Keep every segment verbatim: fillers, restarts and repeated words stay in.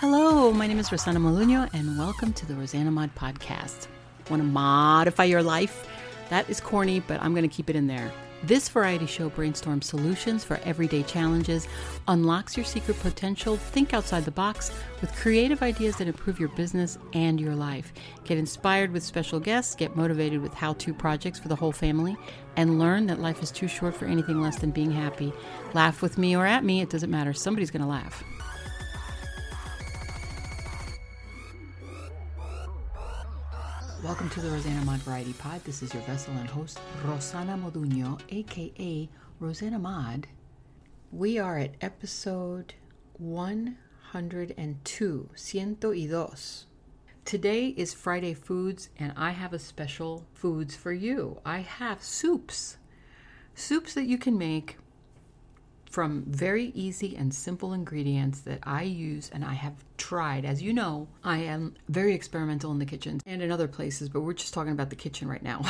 Hello, my name is Rosanna Molunio, and welcome to the Rosanna Mod Podcast. Want to modify your life? That is corny, but I'm going to keep it in there. This variety show brainstorms solutions for everyday challenges, unlocks your secret potential, think outside the box with creative ideas that improve your business and your life. Get inspired with special guests, get motivated with how-to projects for the whole family, and learn that life is too short for anything less than being happy. Laugh with me or at me, it doesn't matter. Somebody's going to laugh. Welcome to the Rosanna Mod Variety Pod. This is your vessel and host, Rosanna Modunio, a k a. Rosanna Mod. We are at episode one oh two, one oh two. Today is Friday Foods, and I have a special foods for you. I have soups. Soups that you can make from very easy and simple ingredients that I use and I have tried. As you know, I am very experimental in the kitchen and in other places, but we're just talking about the kitchen right now.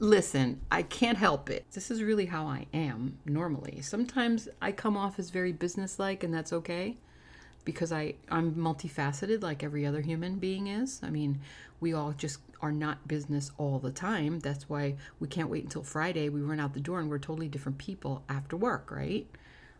Listen, I can't help it. This is really how I am normally. Sometimes I come off as very businesslike, and that's okay because I, I'm multifaceted like every other human being is. I mean, we all just are not business all the time. That's why we can't wait until Friday. We run out the door and we're totally different people after work, right?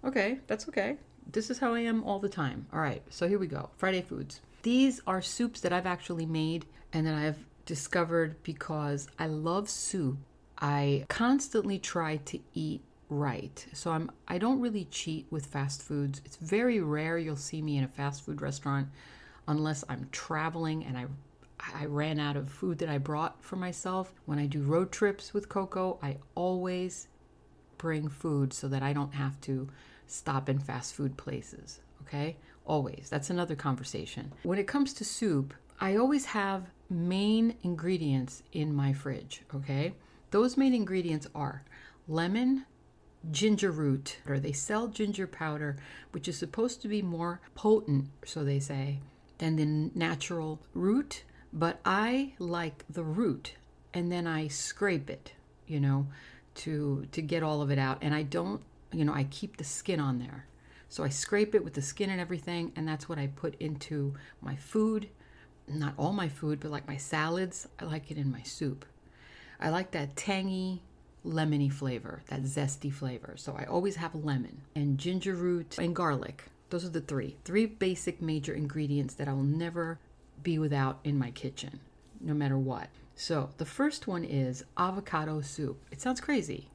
Okay, that's okay. This is how I am all the time. All right, so here we go. Friday foods. These are soups that I've actually made and that I've discovered because I love soup. I constantly try to eat right. So I'm I don't really cheat with fast foods. It's very rare you'll see me in a fast food restaurant unless I'm traveling and I I ran out of food that I brought for myself. When I do road trips with Coco, I always bring food so that I don't have to stop in fast food places, okay? Always. That's another conversation. When it comes to soup, I always have main ingredients in my fridge, okay? Those main ingredients are lemon, ginger root, or they sell ginger powder, which is supposed to be more potent, so they say, than the natural root, but I like the root, and then I scrape it, you know, to to get all of it out, and I don't You know, I keep the skin on there. So I scrape it with the skin and everything, and that's what I put into my food. Not all my food, but like my salads, I like it in my soup. I like that tangy, lemony flavor, that zesty flavor. So I always have lemon and ginger root and garlic. Those are the three. Three basic major ingredients that I will never be without in my kitchen, no matter what. So the first one is avocado soup. It sounds crazy.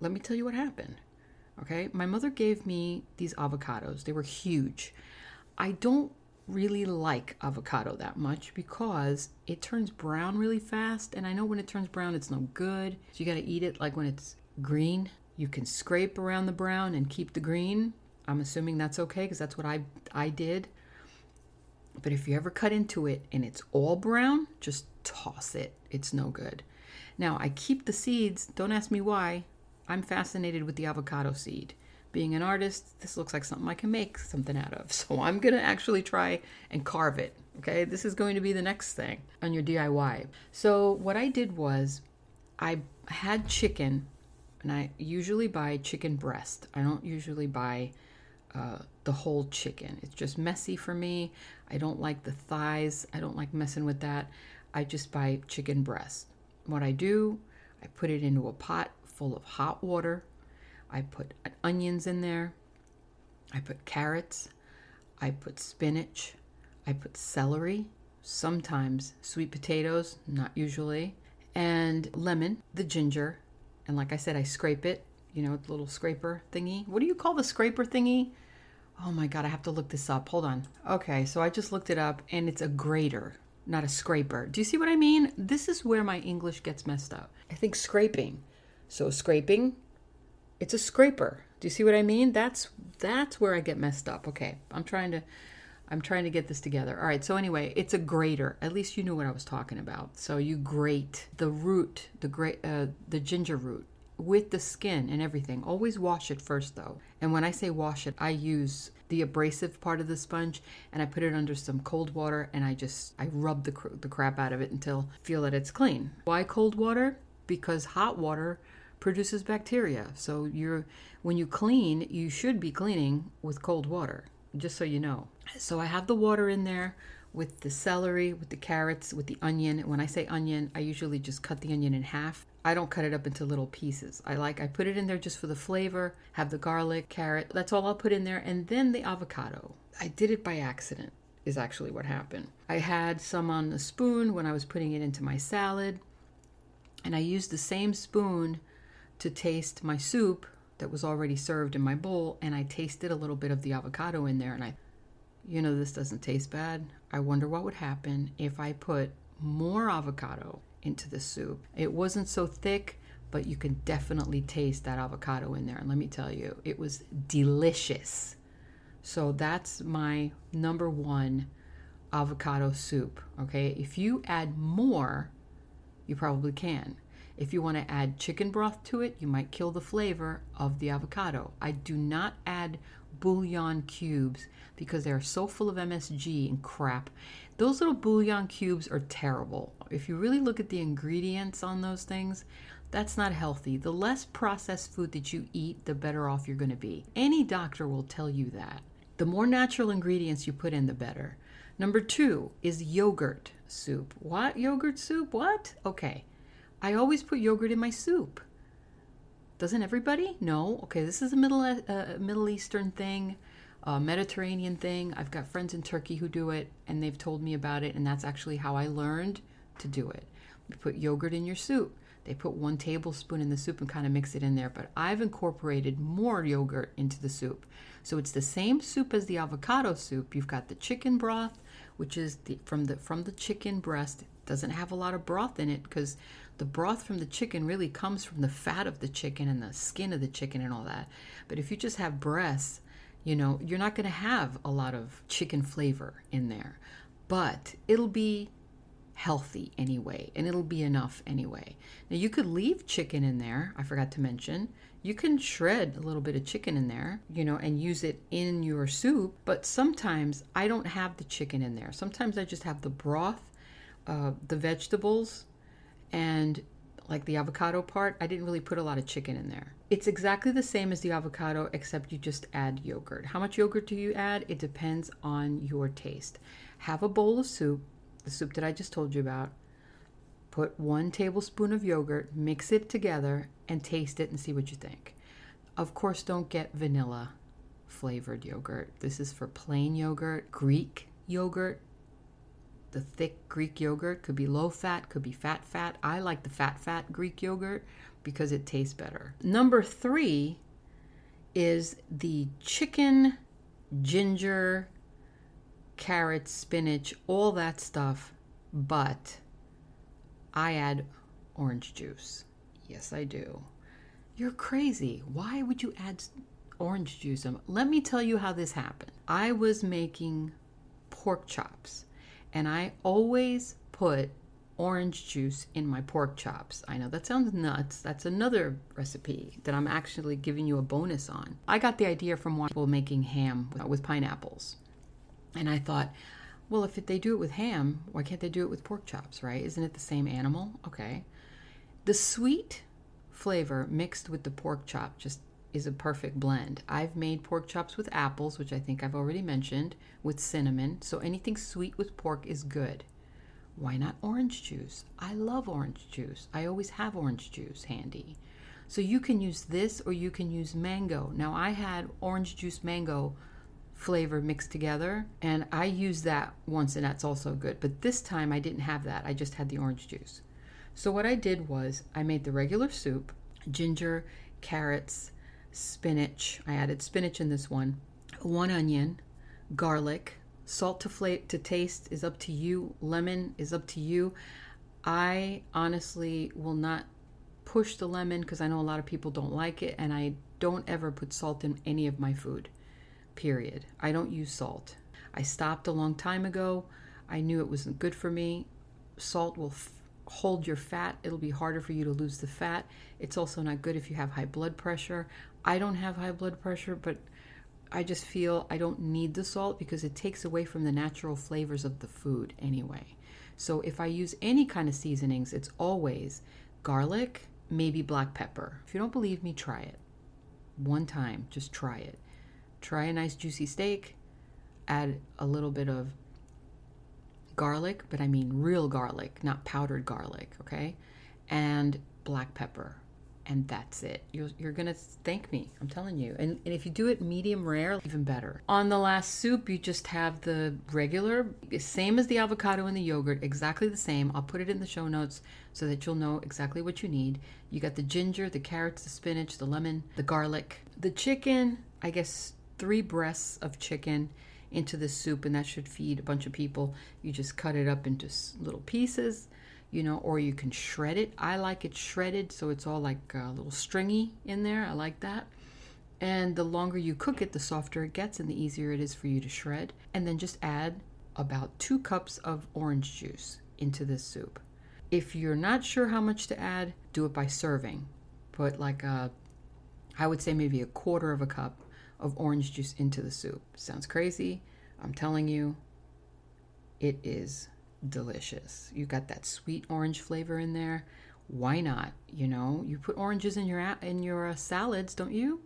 Let me tell you what happened. Okay, my mother gave me these avocados. They were huge. I don't really like avocado that much because it turns brown really fast. And I know when it turns brown, it's no good. So you got to eat it like when it's green. You can scrape around the brown and keep the green. I'm assuming that's okay because that's what I, I did. But if you ever cut into it and it's all brown, just toss it. It's no good. Now, I keep the seeds. Don't ask me why. I'm fascinated with the avocado seed. Being an artist, this looks like something I can make something out of. So I'm going to actually try and carve it. Okay, this is going to be the next thing on your D I Y. So what I did was I had chicken, and I usually buy chicken breast. I don't usually buy uh, the whole chicken. It's just messy for me. I don't like the thighs. I don't like messing with that. I just buy chicken breast. What I do, I put it into a pot full of hot water. I put onions in there. I put carrots. I put spinach. I put celery, sometimes sweet potatoes, not usually, and lemon, the ginger. And like I said, I scrape it, you know, the little scraper thingy. What do you call the scraper thingy? Oh my God, I have to look this up. Hold on. Okay, so I just looked it up, and it's a grater, not a scraper. Do you see what I mean? This is where my English gets messed up. I think scraping. So scraping, it's a scraper. Do you see what I mean? That's that's where I get messed up. Okay, I'm trying to I'm trying to get this together. All right, so anyway, it's a grater. At least you knew what I was talking about. So you grate the root, the gra- uh, the ginger root with the skin and everything. Always wash it first though. And when I say wash it, I use the abrasive part of the sponge and I put it under some cold water and I just, I rub the, cr- the crap out of it until I feel that it's clean. Why cold water? Because hot water produces bacteria. So you're when you clean, you should be cleaning with cold water. just so you know. So I have the water in there with the celery, with the carrots, with the onion. When I say onion, I usually just cut the onion in half. I don't cut it up into little pieces. I like, I put it in there just for the flavor, have the garlic, carrot. That's all I'll put in there. And then the avocado. I did it by accident is actually what happened. I had some on the spoon when I was putting it into my salad. And I used the same spoon to taste my soup that was already served in my bowl. And I tasted a little bit of the avocado in there. And I, you know, this doesn't taste bad. I wonder what would happen if I put more avocado into the soup. It wasn't so thick, but you can definitely taste that avocado in there. And let me tell you, it was delicious. So that's my number one avocado soup. Okay. If you add more, you probably can. If you want to add chicken broth to it, you might kill the flavor of the avocado. I do not add bouillon cubes because they are so full of M S G and crap. Those little bouillon cubes are terrible. If you really look at the ingredients on those things, that's not healthy. The less processed food that you eat, the better off you're going to be. Any doctor will tell you that. The more natural ingredients you put in, the better. Number two is yogurt soup. What? Yogurt soup? What? Okay. I always put yogurt in my soup. Doesn't everybody? No. Okay, this is a Middle uh, Middle Eastern thing, a Mediterranean thing. I've got friends in Turkey who do it, and they've told me about it, and that's actually how I learned to do it. You put yogurt in your soup. They put one tablespoon in the soup and kind of mix it in there, but I've incorporated more yogurt into the soup. So it's the same soup as the avocado soup. You've got the chicken broth, which is the, from the from the chicken breast. Doesn't have a lot of broth in it because the broth from the chicken really comes from the fat of the chicken and the skin of the chicken and all that. But if you just have breasts, you know, you're not going to have a lot of chicken flavor in there. But it'll be healthy anyway, and it'll be enough anyway. Now, you could leave chicken in there. I forgot to mention. You can shred a little bit of chicken in there, you know, and use it in your soup. But sometimes I don't have the chicken in there. Sometimes I just have the broth, Uh, the vegetables, and like the avocado part, I didn't really put a lot of chicken in there. It's exactly the same as the avocado, except you just add yogurt. How much yogurt do you add? It depends on your taste. Have a bowl of soup, the soup that I just told you about. Put one tablespoon of yogurt, mix it together, and taste it and see what you think. Of course, don't get vanilla flavored yogurt. This is for plain yogurt, Greek yogurt. The thick Greek yogurt could be low fat, could be fat fat. I like the fat fat Greek yogurt because it tastes better. Number three is the chicken, ginger, carrot, spinach, all that stuff, but I add orange juice. Yes, I do. You're crazy. Why would you add orange juice? Let me tell you how this happened. I was making pork chops. And I always put orange juice in my pork chops. I know that sounds nuts. That's another recipe that I'm actually giving you a bonus on. I got the idea from watching people making ham with pineapples. And I thought, well, if they do it with ham, why can't they do it with pork chops, right? Isn't it the same animal? Okay. The sweet flavor mixed with the pork chop just is a perfect blend. I've made pork chops with apples, which I think I've already mentioned, with cinnamon. So anything sweet with pork is good. Why not orange juice? I love orange juice. I always have orange juice handy. So you can use this or you can use mango. Now I had orange juice mango flavor mixed together and I used that once and that's also good. But this time I didn't have that. I just had the orange juice. So what I did was I made the regular soup, ginger, carrots, spinach. I added spinach in this one. One onion, garlic, salt to flavor to taste is up to you. Lemon is up to you. I honestly will not push the lemon because I know a lot of people don't like it, and I don't ever put salt in any of my food. Period. I don't use salt. I stopped a long time ago. I knew it wasn't good for me. Salt will f- hold your fat. It'll be harder for you to lose the fat. It's also not good if you have high blood pressure. I don't have high blood pressure, but I just feel I don't need the salt because it takes away from the natural flavors of the food anyway. So if I use any kind of seasonings, it's always garlic, maybe black pepper. If you don't believe me, try it. One time, just try it. Try a nice juicy steak, add a little bit of garlic, but I mean real garlic, not powdered garlic, okay? And black pepper, and that's it. You're, you're gonna thank me, I'm telling you. And, and if you do it medium rare, even better. On the last soup, you just have the regular, same as the avocado and the yogurt, exactly the same. I'll put it in the show notes so that you'll know exactly what you need. You got the ginger, the carrots, the spinach, the lemon, the garlic, the chicken, I guess three breasts of chicken into the soup, and that should feed a bunch of people. You just cut it up into little pieces, you know, or you can shred it. I like it shredded, so it's all like a little stringy in there. I like that. And the longer you cook it, the softer it gets and the easier it is for you to shred. And then just add about two cups of orange juice into this soup. If you're not sure how much to add, do it by serving. Put like a, I would say maybe a quarter of a cup of orange juice into the soup. Sounds crazy. I'm telling you, it is delicious. You got that sweet orange flavor in there. Why not? You know, you put oranges in your in your uh, salads, don't you?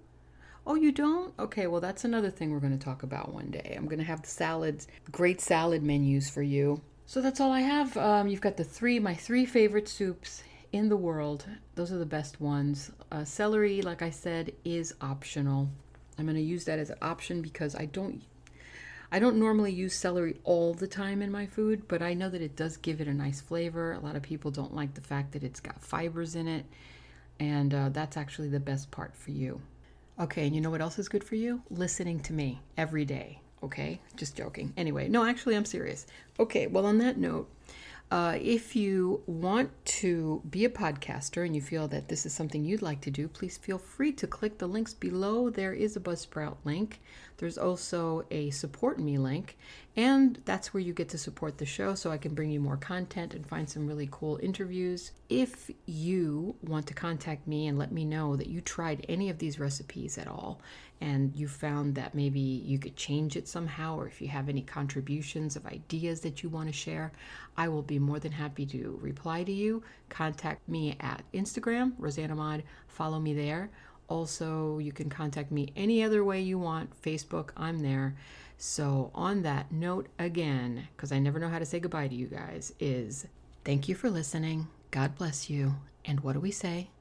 Oh, you don't? Okay, well, that's another thing we're going to talk about one day. I'm going to have the salads, great salad menus for you. So that's all I have. Um, you've got the three, my three favorite soups in the world. Those are the best ones. Uh, celery, like I said, is optional. I'm going to use that as an option because I don't I don't normally use celery all the time in my food, but I know that it does give it a nice flavor. A lot of people don't like the fact that it's got fibers in it, and uh, that's actually the best part for you. Okay, and you know what else is good for you? Listening to me every day, okay? Just joking. Anyway, no, actually, I'm serious. Okay, well, on that note, Uh, if you want to be a podcaster and you feel that this is something you'd like to do, please feel free to click the links below. There is a Buzzsprout link. There's also a Support Me link, and that's where you get to support the show so I can bring you more content and find some really cool interviews. If you want to contact me and let me know that you tried any of these recipes at all and you found that maybe you could change it somehow, or if you have any contributions of ideas that you want to share, I will be more than happy to reply to you. Contact me at Instagram, Rosanna Mod. Follow me there. Also, you can contact me any other way you want. Facebook, I'm there. So on that note, again, because I never know how to say goodbye to you guys, is thank you for listening. God bless you. And what do we say?